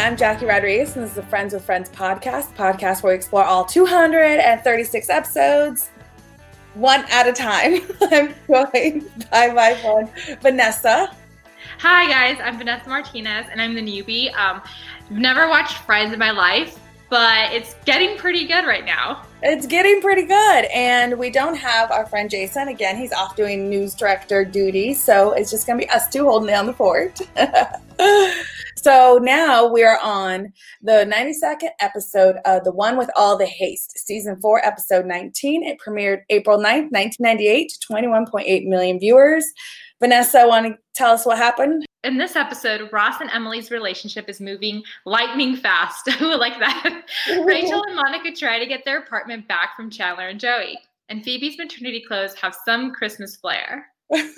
I'm Jackie Rodriguez, and this is the Friends with Friends podcast where we explore all 236 episodes, one at a time. I'm joined by my friend, Vanessa. Hi, guys. I'm Vanessa Martinez, and I'm the newbie. I've never watched Friends in my life, but it's getting pretty good right now. It's getting pretty good, and we don't have our friend Jason. Again, he's off doing news director duty, so it's just going to be us two holding down the fort. So now we're on the 92nd episode of The One with All the Haste, Season 4, Episode 19. It premiered April 9th, 1998 to 21.8 million viewers. Vanessa, want to tell us what happened? In this episode, Ross and Emily's relationship is moving lightning fast. Who would like that? Rachel and Monica try to get their apartment back from Chandler and Joey. And Phoebe's maternity clothes have some Christmas flair. All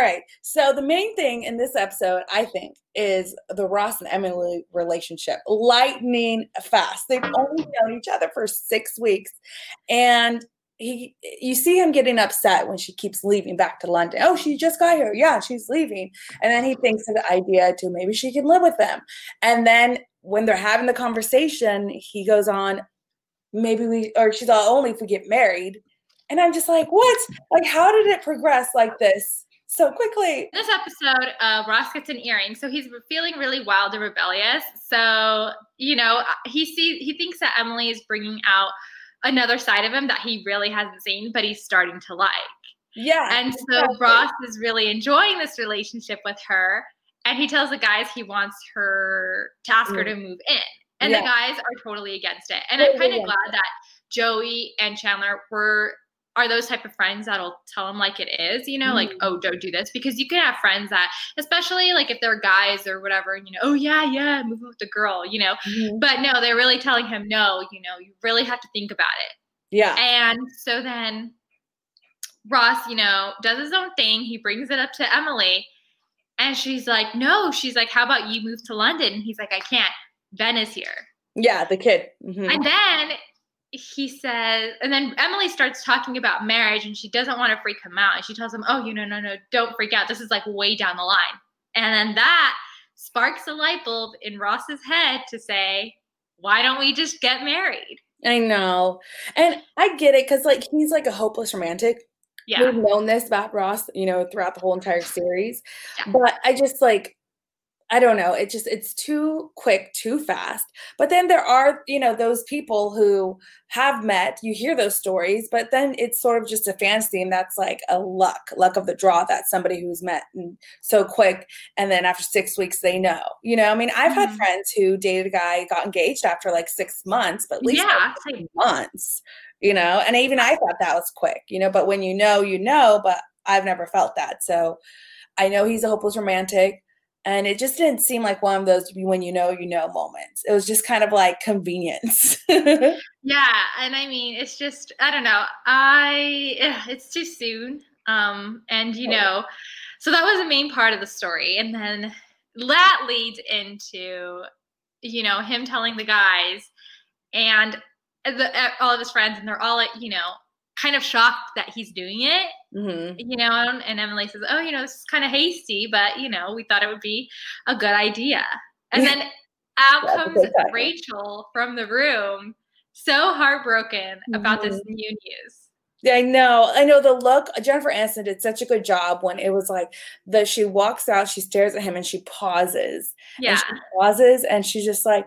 right. So the main thing in this episode, I think, is the Ross and Emily relationship. Lightning fast. They've only known each other for 6 weeks. And you see him getting upset when she keeps leaving back to London. Oh, she just got here. Yeah, she's leaving. And then he thinks of the idea to maybe she can live with them. And then when they're having the conversation, he goes on, she's all, only if we get married. And I'm just like, what? Like, how did it progress like this so quickly? This episode, Ross gets an earring. So he's feeling really wild and rebellious. So, he thinks that Emily is bringing out another side of him that he really hasn't seen, but he's starting to like. Yeah. And so exactly. Ross is really enjoying this relationship with her. And he tells the guys he wants her to ask her to move in. And the guys are totally against it. And I'm kind of glad that Joey and Chandler are those type of friends that'll tell them like it is, like, oh, don't do this. Because you can have friends that, especially like if they're guys or whatever, oh, yeah, move with the girl, But no, they're really telling him, no, you really have to think about it. Yeah. And so then Ross, does his own thing. He brings it up to Emily and she's like, no, she's like, how about you move to London? And he's like, I can't. Ben is here. Yeah, the kid. Mm-hmm. And then then Emily starts talking about marriage and she doesn't want to freak him out. And she tells him, oh, no, don't freak out. This is like way down the line. And then that sparks a light bulb in Ross's head to say, why don't we just get married? I know. And I get it because he's like a hopeless romantic. Yeah. We've known this about Ross, throughout the whole entire series. Yeah. But I just I don't know. It's too quick, too fast. But then there are, those people who have met, you hear those stories, but then it's sort of just a fantasy. And that's like a luck of the draw that somebody who's met so quick. And then after 6 weeks, they know, I've had friends who dated a guy, got engaged after 6 months, but at least 6 months, and even I thought that was quick, but when but I've never felt that. So I know he's a hopeless romantic. And it just didn't seem like one of those when moments. It was just kind of like convenience. Yeah. And it's just, I don't know. It's too soon. So that was the main part of the story. And then that leads into, him telling the guys and all of his friends, and they're all kind of shocked that he's doing it, and Emily says, oh, this is kind of hasty, but, we thought it would be a good idea. And then out comes Rachel from the room, so heartbroken about this new news. I know. The look, Jennifer Aniston did such a good job when it was she walks out, she stares at him and she pauses. Yeah. And she pauses and she's just like,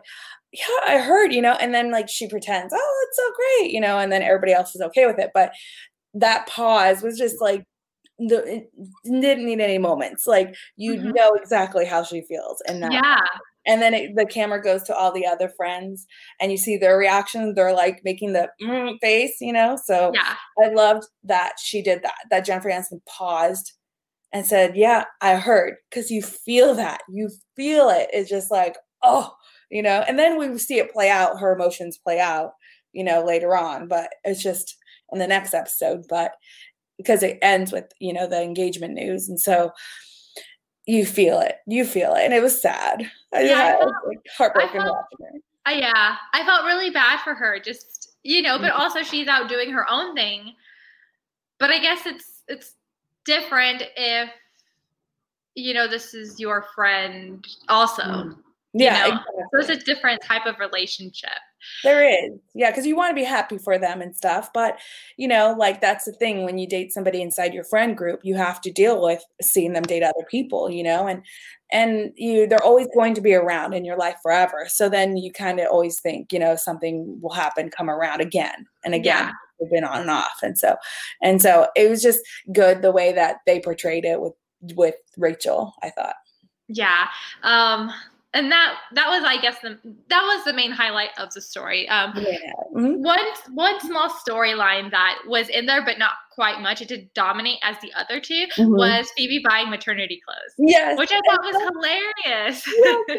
yeah, I heard, and then she pretends, oh, it's so great, and then everybody else is okay with it. But that pause was just it didn't need any moments. You know exactly how she feels. And that, yeah. And then the camera goes to all the other friends and you see their reaction. They're making the face, so yeah. I loved that she did that Jennifer Aniston paused and said, yeah, I heard. 'Cause you feel that, you feel it. It's just oh, and then we see it play out, her emotions play out, later on, but it's just in the next episode, but because it ends with, the engagement news. And so you feel it. And it was sad. Heartbroken. I felt really bad for her just, but also she's out doing her own thing, but I guess it's different if, this is your friend also. Yeah, you know? Exactly. So it's a different type of relationship. There is. Yeah, because you want to be happy for them and stuff. But, you know, like that's the thing. When you date somebody inside your friend group, you have to deal with seeing them date other people, you know, and you they're always going to be around in your life forever. So then you kind of always think, you know, something will happen, come around again and again. Yeah. They've been on and off. And so it was just good the way that they portrayed it with Rachel, I thought. Yeah. And that was, I guess, that was the main highlight of the story. Yeah. Mm-hmm. One small storyline that was in there, but not quite much. It did dominate as the other two mm-hmm. was Phoebe buying maternity clothes. Yes. Which I thought was hilarious.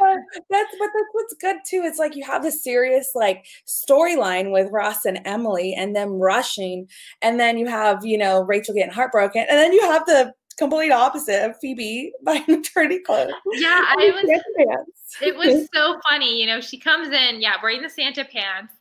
Yeah, that's what's good too. It's like you have this serious like storyline with Ross and Emily and them rushing. And then you have, you know, Rachel getting heartbroken. And then you have the complete opposite of Phoebe buying maternity clothes. Yeah, it was so funny. You know, she comes in, yeah, wearing the Santa pants,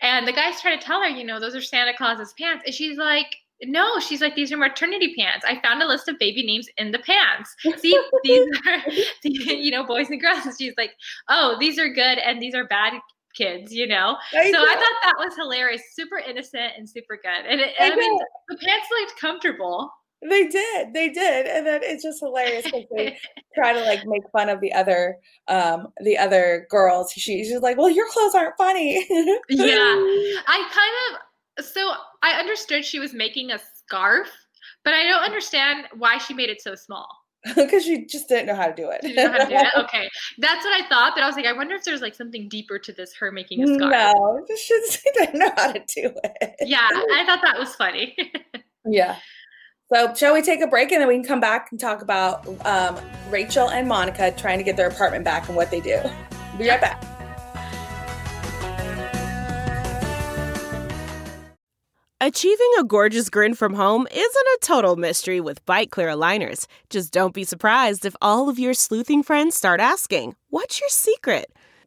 and the guy's trying to tell her, you know, those are Santa Claus's pants, and she's like, no, she's like, these are maternity pants. I found a list of baby names in the pants. See, these are, you know, boys and girls. And she's like, oh, these are good and these are bad kids, you know. So I thought that was hilarious, super innocent and super good, and I mean, the pants looked comfortable. They did. And then it's just hilarious because they try to like make fun of the other girls. She's like, well, your clothes aren't funny. Yeah. I understood she was making a scarf, but I don't understand why she made it so small. Because she just didn't know how to do it. She didn't know how to do it? Okay. That's what I thought, but I was like, I wonder if there's like something deeper to this, her making a scarf. No, she just didn't know how to do it. Yeah, I thought that was funny. Yeah. So shall we take a break and then we can come back and talk about Rachel and Monica trying to get their apartment back and what they do. Be right back. Achieving a gorgeous grin from home isn't a total mystery with BiteClear aligners. Just don't be surprised if all of your sleuthing friends start asking, what's your secret?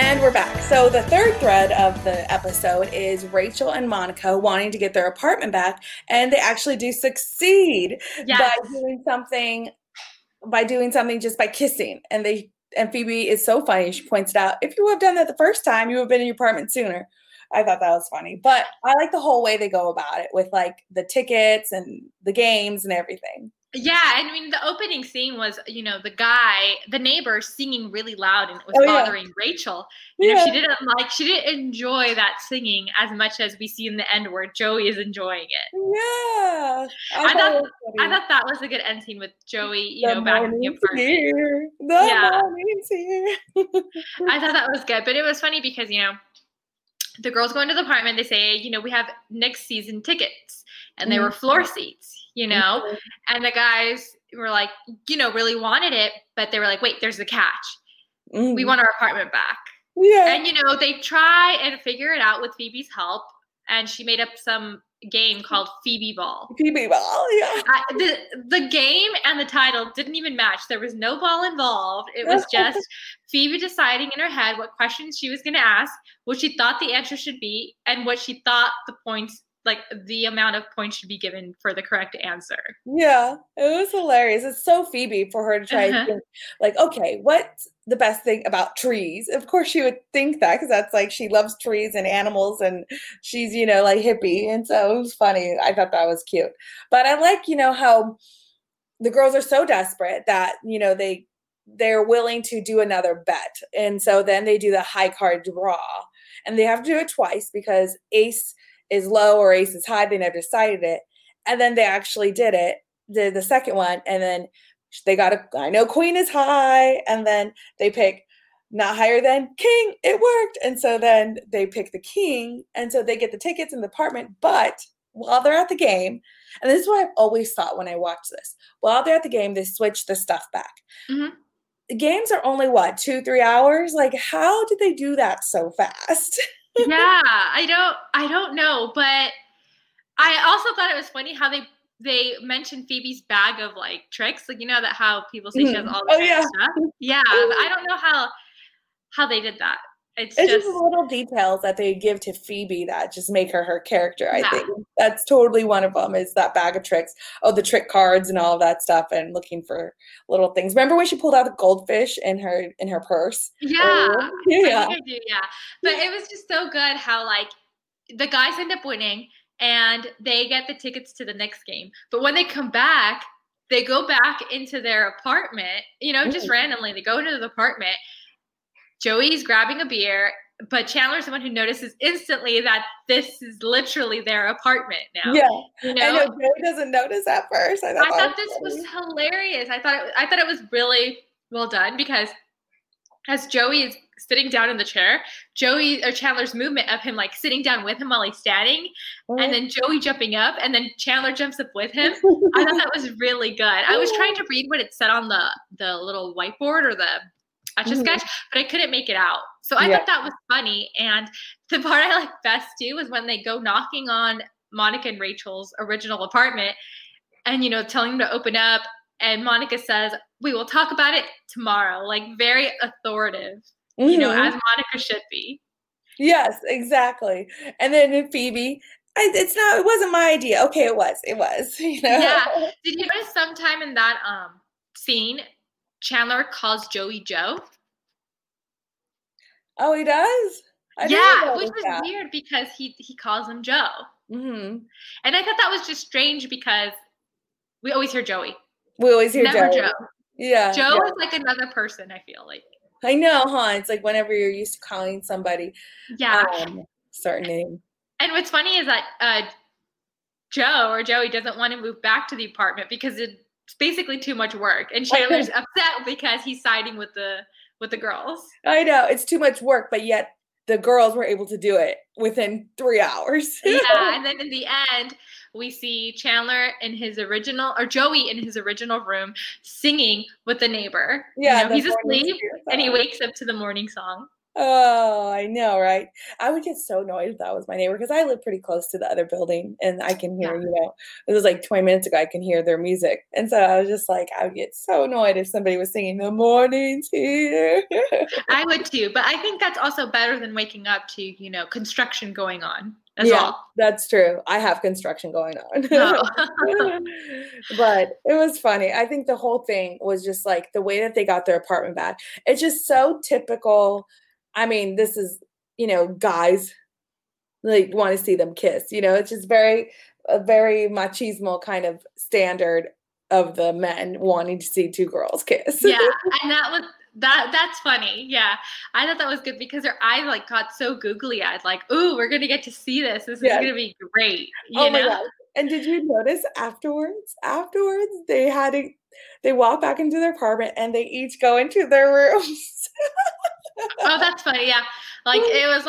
And we're back. So the third thread of the episode is Rachel and Monica wanting to get their apartment back, and they actually do succeed by doing something just by kissing. And Phoebe is so funny. She points it out. If you would have done that the first time, you would have been in your apartment sooner. I thought that was funny. But I like the whole way they go about it with like the tickets and the games and everything. Yeah, I mean, the opening scene was, you know, the guy, the neighbor singing really loud, and it was bothering Rachel. You know, she didn't enjoy that singing as much as we see in the end where Joey is enjoying it. Yeah. I thought that was a good end scene with Joey, you know, back in the apartment. I thought that was good, but it was funny because, you know, the girls go into the apartment, they say, you know, we have next season tickets, and they were floor seats. You know, and the guys were like, you know, really wanted it, but they were like, wait, there's the catch. Mm. We want our apartment back. Yeah. And, you know, they try and figure it out with Phoebe's help. And she made up some game called Phoebe Ball. Phoebe Ball, yeah. The game and the title didn't even match. There was no ball involved. It was just Phoebe deciding in her head what questions she was going to ask, what she thought the answer should be, and what she thought the points like the amount of points should be given for the correct answer. Yeah, it was hilarious. It's so Phoebe for her to try to think, like, okay, what's the best thing about trees? Of course she would think that because that's like she loves trees and animals and she's, you know, like hippie. And so it was funny. I thought that was cute. But I like, you know, how the girls are so desperate that, you know, they're willing to do another bet. And so then they do the high card draw. And they have to do it twice because ace is low or ace is high. They never decided it. And then they actually did the second one. And then they got I know queen is high. And then they pick not higher than king. It worked. And so then they pick the king. And so they get the tickets in the apartment, but while they're at the game, and this is what I've always thought when I watch this, while they're at the game, they switch the stuff back. Mm-hmm. The games are only, what, 2-3 hours? Like, how did they do that so fast? Yeah, I don't know. But I also thought it was funny how they mentioned Phoebe's bag of, like, tricks. Like, you know that how people say she has all this stuff? Yeah, but I don't know how they did that. It's just little details that they give to Phoebe that just make her character, I think. That's totally one of them, is that bag of tricks. Oh, the trick cards and all of that stuff, and looking for little things. Remember when she pulled out the goldfish in her purse? Yeah. Oh, yeah. I think I do, yeah. But it was just so good how, like, the guys end up winning and they get the tickets to the next game. But when they come back, they go back into their apartment, you know, just randomly. They go into the apartment. Joey's grabbing a beer, but Chandler's the one who notices instantly that this is literally their apartment now. Yeah, you know? I know Joey doesn't notice at first. I thought this was hilarious. I thought it was really well done, because as Joey is sitting down in the chair, Chandler's movement of him, like, sitting down with him while he's standing, and then Joey jumping up, and then Chandler jumps up with him. I thought that was really good. I was trying to read what it said on the little whiteboard or the sketch, but I couldn't make it out. So I thought that was funny. And the part I like best too was when they go knocking on Monica and Rachel's original apartment and, you know, telling them to open up. And Monica says, "We will talk about it tomorrow." Like, very authoritative, you know, as Monica should be. Yes, exactly. And then Phoebe, it wasn't my idea. Okay. It was, you know? Yeah. Did you notice sometime in that scene, Chandler calls Joey Joe? Oh, he does? Which was weird, because he calls him Joe. Mm-hmm. And I thought that was just strange, because we always hear Joey. We always hear Never Joe. Yeah. Joe is like another person, I feel like. I know, huh? It's like whenever you're used to calling somebody certain name. And what's funny is that Joe or Joey doesn't want to move back to the apartment because it's basically too much work, and Chandler's upset because he's siding with the girls. I know, it's too much work, but yet the girls were able to do it within 3 hours. Yeah, and then in the end, we see Chandler in his original, or Joey in his original room, singing with the neighbor. Yeah, you know, he's asleep and he wakes up to the morning song. Oh, I know, right? I would get so annoyed if that was my neighbor, because I live pretty close to the other building, and I can hear, you know, it was like 20 minutes ago, I can hear their music. And so I was just like, I would get so annoyed if somebody was singing "The Morning's Here." I would too, but I think that's also better than waking up to, you know, construction going on as well. That's true. I have construction going on. Oh. But it was funny. I think the whole thing was just like the way that they got their apartment back. It's just so typical. I mean, this is, you know, guys, like, want to see them kiss. You know, it's just very machismo kind of standard of the men wanting to see two girls kiss. Yeah, and that's funny. Yeah, I thought that was good, because their eyes, like, got so googly-eyed. Like, ooh, we're going to get to see this. This is going to be great. You know? My God. And did you notice afterwards, they walk back into their apartment and they each go into their rooms. Oh, that's funny. Yeah. Like, it was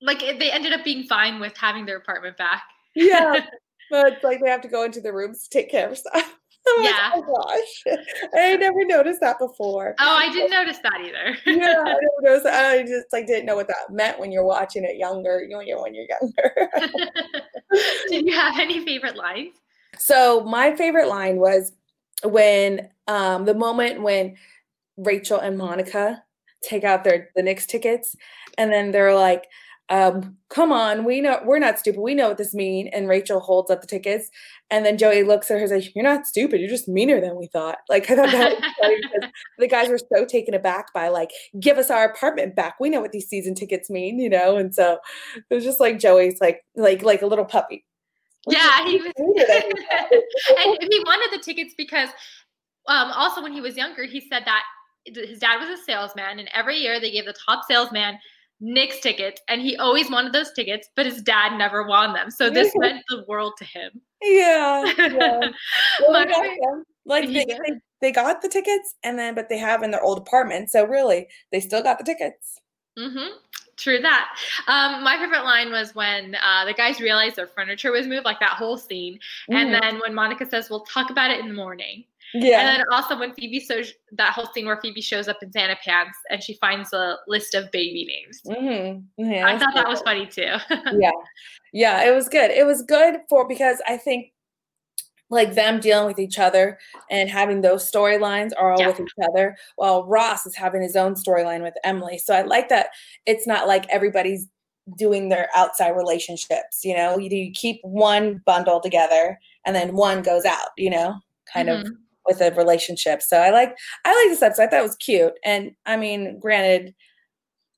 like they ended up being fine with having their apartment back. Yeah. But it's like they have to go into the rooms to take care of stuff. Like, oh gosh. I never noticed that before. Oh, I didn't notice that either. I never noticed that. I just didn't know what that meant when you're watching it younger, when you're younger. Did you have any favorite lines? So my favorite line was when the moment when Rachel and Monica take out the Knicks tickets, and then they're like, "Come on, we're not stupid. We know what this means." And Rachel holds up the tickets, and then Joey looks at her and says, "You're not stupid. You're just meaner than we thought." Like, I thought that was funny, because the guys were so taken aback by, like, "Give us our apartment back. We know what these season tickets mean," you know. And so it was just like Joey's like a little puppy. He was. And he wanted the tickets because also when he was younger, he said that his dad was a salesman, and every year they gave the top salesman Knicks tickets, and he always wanted those tickets, but his dad never won them. So this meant the world to him. Yeah. Well, they got the tickets, but they have in their old apartment. So really, they still got the tickets. Mm-hmm. True that. My favorite line was when the guys realized their furniture was moved, like that whole scene. Mm-hmm. And then when Monica says, we'll talk about it in the morning. Yeah. And then also when Phoebe, so that whole scene where Phoebe shows up in Santa pants and she finds a list of baby names. Mm-hmm. Yeah, I thought that was funny too. Yeah. Yeah, it was good. It was good for, because I think like them dealing with each other and having those storylines are all with each other, while Ross is having his own storyline with Emily. So I like that it's not like everybody's doing their outside relationships, you know, you keep one bundle together and then one goes out, you know, kind of with a relationship. So I like this episode. I thought it was cute. And I mean, granted,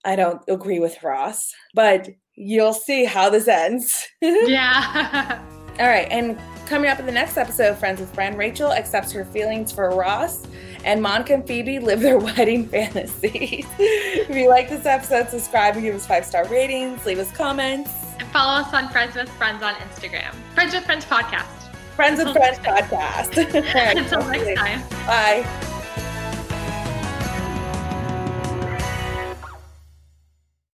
I don't agree with Ross, but you'll see how this ends. Yeah. All right. And coming up in the next episode of Friends with Friends, Rachel accepts her feelings for Ross, and Monica and Phoebe live their wedding fantasies. If you like this episode, subscribe and give us 5-star ratings, leave us comments. And follow us on Friends with Friends on Instagram. Friends with Friends Podcast. Friends with Friends Podcast. Until next time. Bye.